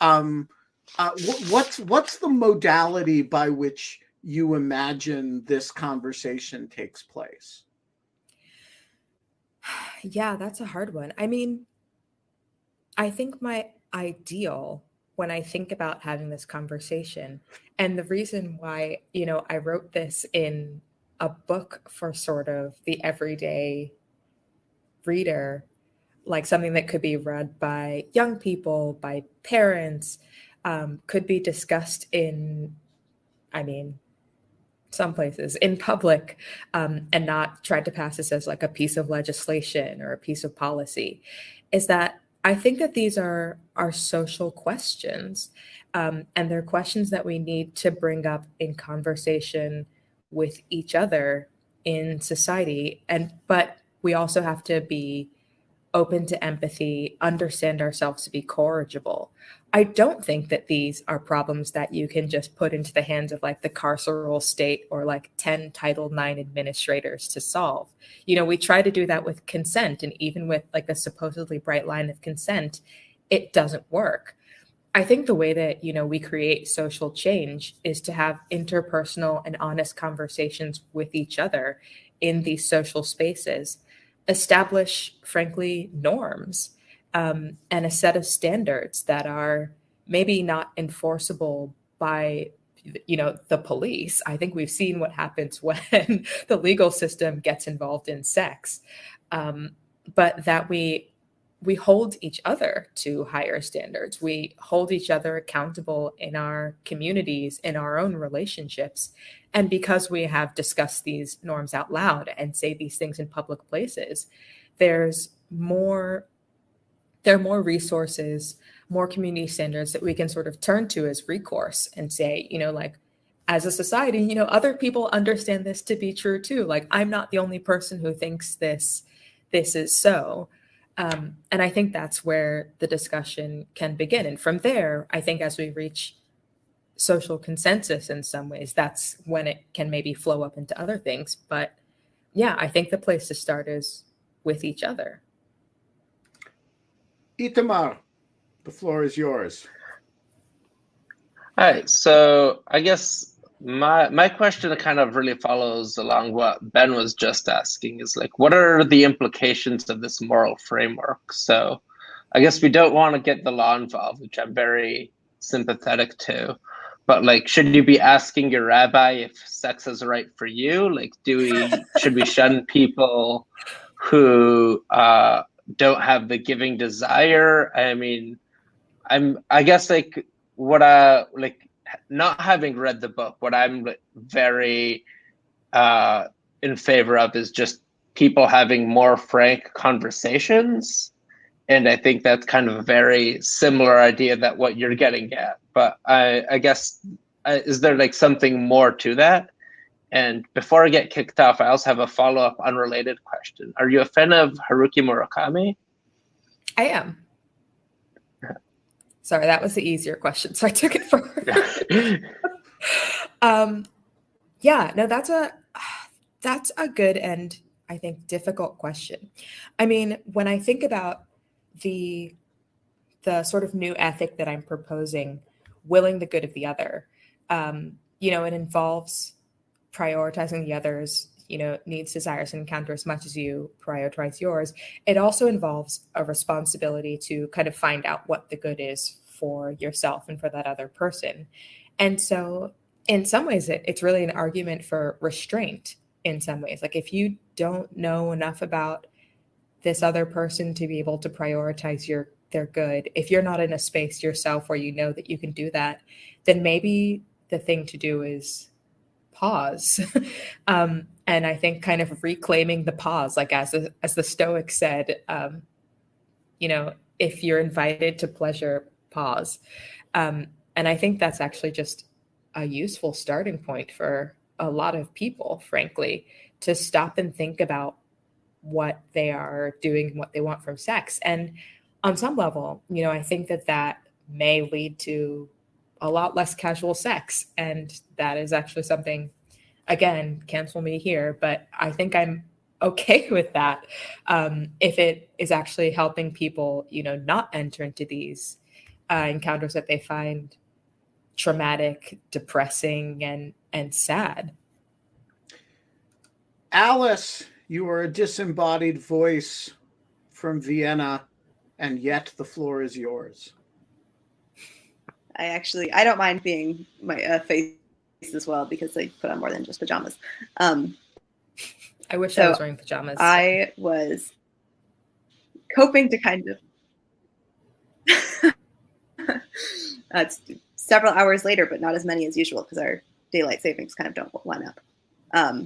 What's the modality by which you imagine this conversation takes place? Yeah, that's a hard one. I mean, I think my ideal when I think about having this conversation, and the reason why, you know, I wrote this in a book for sort of the everyday reader, like something that could be read by young people, by parents, could be discussed in, I mean, some places in public, and not tried to pass this as like a piece of legislation or a piece of policy, is that I think that these are social questions, and they're questions that we need to bring up in conversation with each other in society. But we also have to be open to empathy, understand ourselves to be corrigible. I don't think that these are problems that you can just put into the hands of like the carceral state or like 10 Title IX administrators to solve. You know, we try to do that with consent, and even with like a supposedly bright line of consent, it doesn't work. I think the way that, you know, we create social change is to have interpersonal and honest conversations with each other in these social spaces. Establish, frankly, norms and a set of standards that are maybe not enforceable by, you know, the police. I think we've seen what happens when the legal system gets involved in sex, but that we hold each other to higher standards. We hold each other accountable in our communities, in our own relationships. And because we have discussed these norms out loud and say these things in public places, there are more resources, more community standards that we can sort of turn to as recourse and say, you know, like, as a society, you know, other people understand this to be true too. Like, I'm not the only person who thinks this is so. And I think that's where the discussion can begin. And from there, I think as we reach social consensus in some ways, that's when it can maybe flow up into other things. But yeah, I think the place to start is with each other. Itamar, the floor is yours. All right. So I guess my question kind of really follows along what Ben was just asking, is like, what are the implications of this moral framework? So I guess we don't want to get the law involved, which I'm very sympathetic to, but like, should you be asking your rabbi if sex is right for you? Like, should we shun people who don't have the giving desire? I mean, not having read the book, what I'm very in favor of is just people having more frank conversations. And I think that's kind of a very similar idea that what you're getting at. But I guess, is there like something more to that? And before I get kicked off, I also have a follow-up unrelated question. Are you a fan of Haruki Murakami? I am. Sorry, that was the easier question, so I took it for her. Yeah, no, That's a good and, I think, difficult question. I mean, when I think about the sort of new ethic that I'm proposing, willing the good of the other, it involves prioritizing the other's, needs, desires, and encounter as much as you prioritize yours. It also involves a responsibility to kind of find out what the good is for yourself and for that other person. And so in some ways, it's really an argument for restraint in some ways. Like if you don't know enough about this other person to be able to prioritize their good, if you're not in a space yourself where you know that you can do that, then maybe the thing to do is pause. And I think kind of reclaiming the pause, like as the Stoics said, if you're invited to pleasure, pause. And I think that's actually just a useful starting point for a lot of people, frankly, to stop and think about what they are doing and what they want from sex. And on some level, I think that may lead to a lot less casual sex. And that is actually something, again, cancel me here, but I think I'm okay with that. If it is actually helping people, not enter into these encounters that they find traumatic, depressing, and sad. Alice, you are a disembodied voice from Vienna, and yet the floor is yours. I don't mind being my face as well, because I put on more than just pajamas. I wish I was wearing pajamas. I was coping to kind of several hours later, but not as many as usual because our daylight savings kind of don't line up.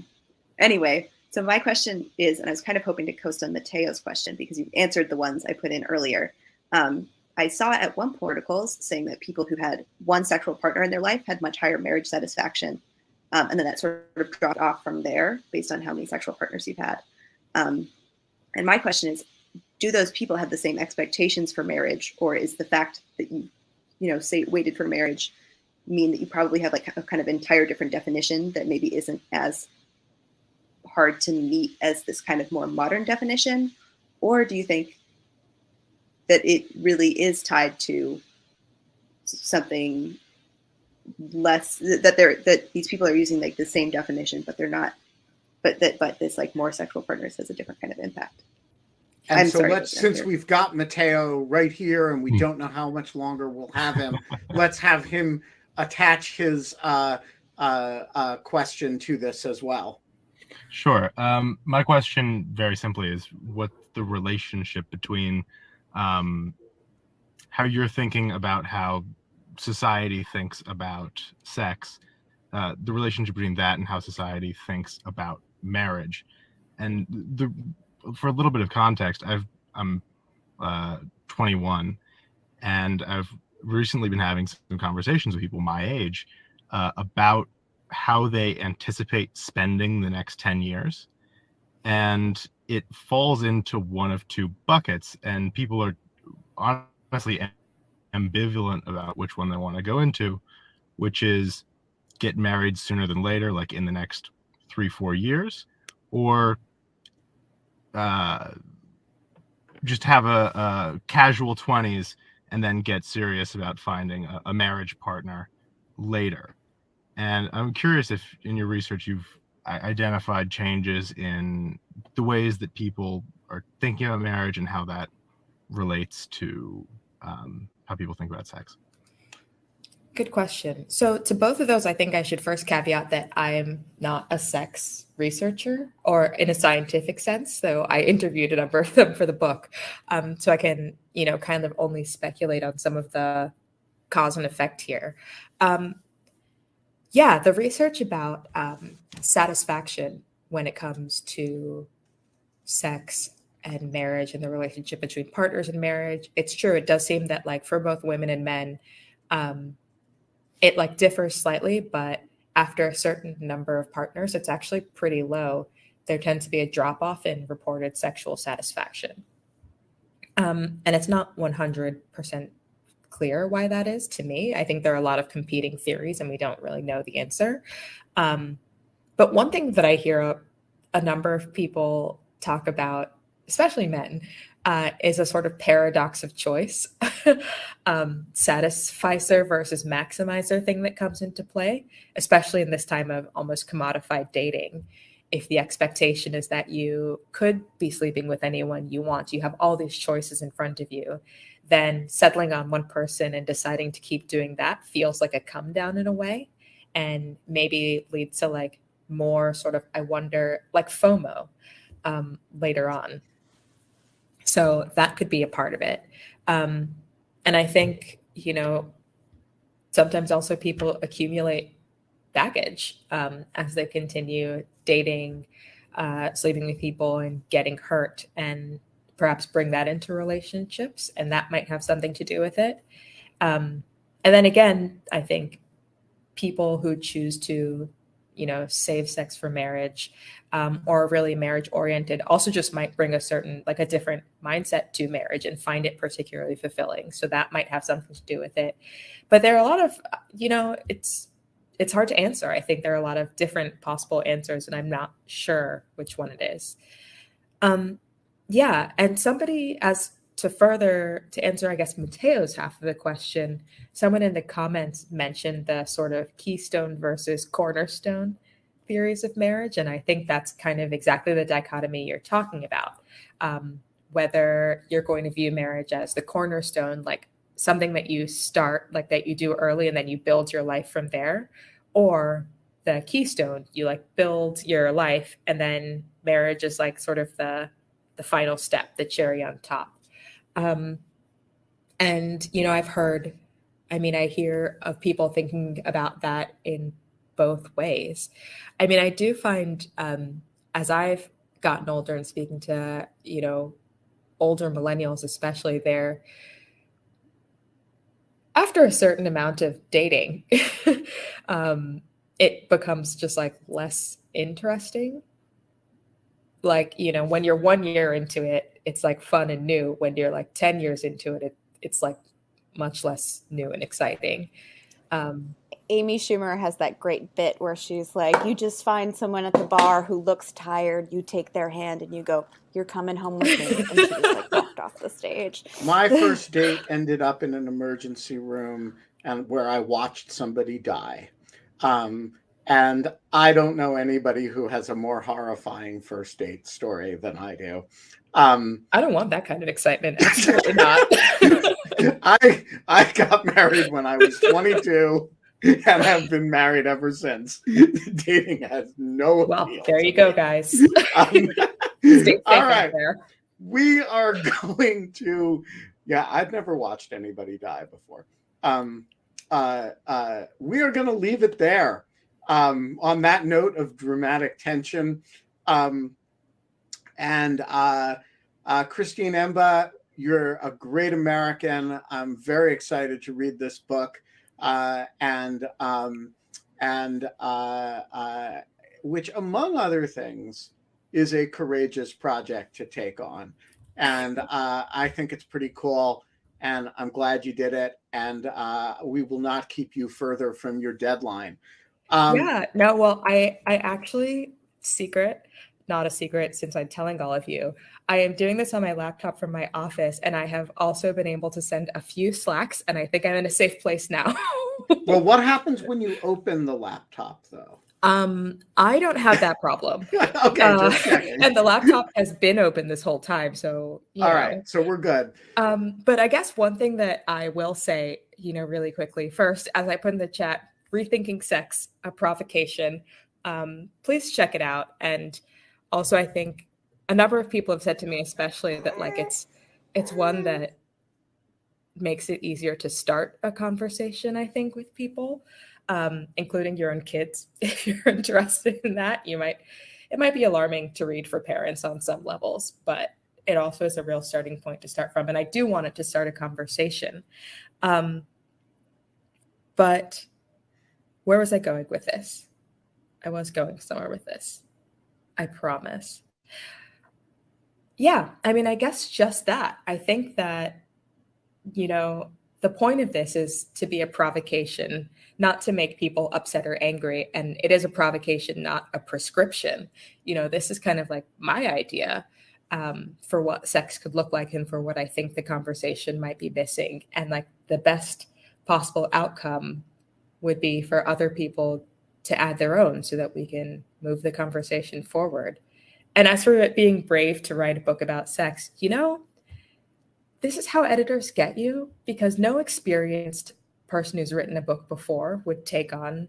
Anyway, so my question is, and I was kind of hoping to coast on Mateo's question because you answered the ones I put in earlier. I saw at one Porticles saying that people who had one sexual partner in their life had much higher marriage satisfaction. And then that sort of dropped off from there based on how many sexual partners you've had. And my question is, do those people have the same expectations for marriage? Or is the fact that you, say waited for marriage mean that you probably have like a kind of entire different definition that maybe isn't as hard to meet as this kind of more modern definition? Or do you think that it really is tied to something less, that these people are using like the same definition, but they're not, but this like more sexual partners has a different kind of impact? And since we've got Mateo right here and we don't know how much longer we'll have him, let's have him attach his question to this as well. Sure. My question very simply is what the relationship between how you're thinking about how society thinks about sex, the relationship between that and how society thinks about marriage. And for a little bit of context, I'm 21, and I've recently been having some conversations with people my age about how they anticipate spending the next 10 years. And it falls into one of two buckets, and people are honestly ambivalent about which one they want to go into, which is get married sooner than later, like in the next 3-4 years, or just have a casual 20s and then get serious about finding a marriage partner later. And I'm curious if in your research you've identified changes in the ways that people are thinking about marriage and how that relates to how people think about sex. Good question. So to both of those, I think I should first caveat that I am not a sex researcher or in a scientific sense, though I interviewed a number of them for the book. So I can, kind of only speculate on some of the cause and effect here. The research about satisfaction when it comes to sex and marriage and the relationship between partners and marriage, it's true. It does seem that like for both women and men, it like differs slightly, but after a certain number of partners, it's actually pretty low. There tends to be a drop off in reported sexual satisfaction. And it's not 100% clear why that is to me. I think there are a lot of competing theories and we don't really know the answer. But one thing that I hear a number of people talk about, especially men, is a sort of paradox of choice, satisficer versus maximizer thing that comes into play, especially in this time of almost commodified dating. If the expectation is that you could be sleeping with anyone you want, you have all these choices in front of you, then settling on one person and deciding to keep doing that feels like a come down in a way, and maybe leads to like more sort of, I wonder, like FOMO later on. So that could be a part of it. And I think, you know, sometimes also people accumulate baggage as they continue dating, sleeping with people and getting hurt, and perhaps bring that into relationships. And that might have something to do with it. And then again, I think people who choose to, you know, save sex for marriage or really marriage oriented also just might bring a certain, like a different mindset to marriage and find it particularly fulfilling. So that might have something to do with it. But there are a lot of, you know, it's hard to answer. I think there are a lot of different possible answers, and I'm not sure which one it is. Yeah. And somebody, as to further to answer, I guess, Mateo's half of the question, someone in the comments mentioned the sort of keystone versus cornerstone theories of marriage. And I think that's kind of exactly the dichotomy you're talking about. Whether you're going to view marriage as the cornerstone, like something that you start, like that you do early and then you build your life from there, or the keystone, you like build your life and then marriage is like sort of the final step, the cherry on top. And, you know, I've heard, I mean, I hear of people thinking about that in both ways. I mean, I do find, as I've gotten older and speaking to, you know, older millennials, especially, they're, after a certain amount of dating, it becomes just like less interesting. Like, you know, when you're 1 year into it, it's like fun and new. When you're like 10 years into it, it's like much less new and exciting. Amy Schumer has that great bit where she's like, you just find someone at the bar who looks tired, you take their hand and you go, you're coming home with me. And she just like walked off the stage. My first date ended up in an emergency room and where I watched somebody die. And I don't know anybody who has a more horrifying first date story than I do. I don't want that kind of excitement. Absolutely not. I got married when I was 22 and have been married ever since. Dating has no appeal. There you go, guys. All right. We are going to, I've never watched anybody die before. We are going to leave it there. On that note of dramatic tension. And Christine Emba, you're a great American. I'm very excited to read this book. Which, among other things, is a courageous project to take on. And I think it's pretty cool. And I'm glad you did it. And we will not keep you further from your deadline. I actually, secret, not a secret since I'm telling all of you, I am doing this on my laptop from my office, and I have also been able to send a few Slacks, and I think I'm in a safe place now. Well, what happens when you open the laptop, though? I don't have that problem. Okay, just checking. And the laptop has been open this whole time, so right, so we're good. But I guess one thing that I will say, you know, really quickly first, as I put in the chat, Rethinking Sex, a provocation. Please check it out. And also, I think a number of people have said to me, especially, that like it's one that makes it easier to start a conversation, I think, with people, including your own kids. If you're interested in that, it might be alarming to read for parents on some levels, but it also is a real starting point to start from. And I do want it to start a conversation. But where was I going with this? I was going somewhere with this. I promise. Yeah, I mean, I guess just that. I think that, you know, The point of this is to be a provocation, not to make people upset or angry. And it is a provocation, not a prescription. You know, this is kind of like my idea for what sex could look like and for what I think the conversation might be missing. And like the best possible outcome would be for other people to add their own so that we can move the conversation forward. And as for it being brave to write a book about sex, you know, this is how editors get you, because no experienced person who's written a book before would take on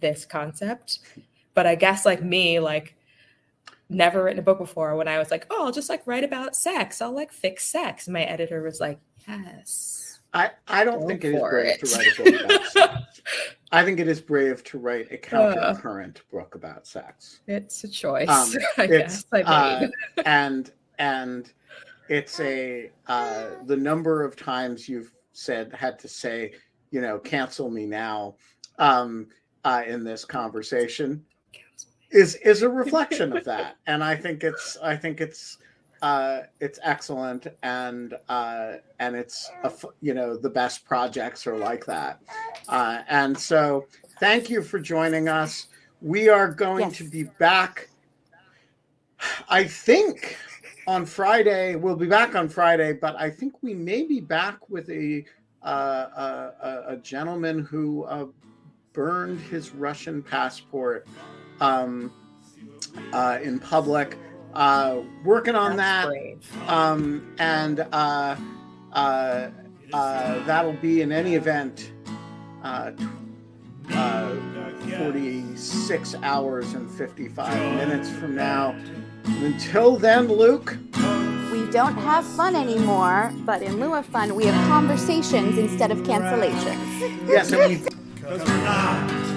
this concept. But I guess like me, like never written a book before, when I was like, oh, I'll just like write about sex. I'll like fix sex. My editor was like, yes. I don't think it is brave to write a book about sex. I think it is brave to write a countercurrent book about sex. It's a choice, I guess. And it's a the number of times you've had to say, you know, cancel me now in this conversation is a reflection of that. And I think it's excellent. And it's, you know, the best projects are like that. And so thank you for joining us. We are going to be back, I think, on Friday. We'll be back on Friday, but I think we may be back with a gentleman who burned his Russian passport in public. Working on that, and that'll be, in any event, 46 hours and 55 minutes from now. Until then, Luke, we don't have fun anymore, but in lieu of fun, we have conversations instead of cancellations. Yes, and we...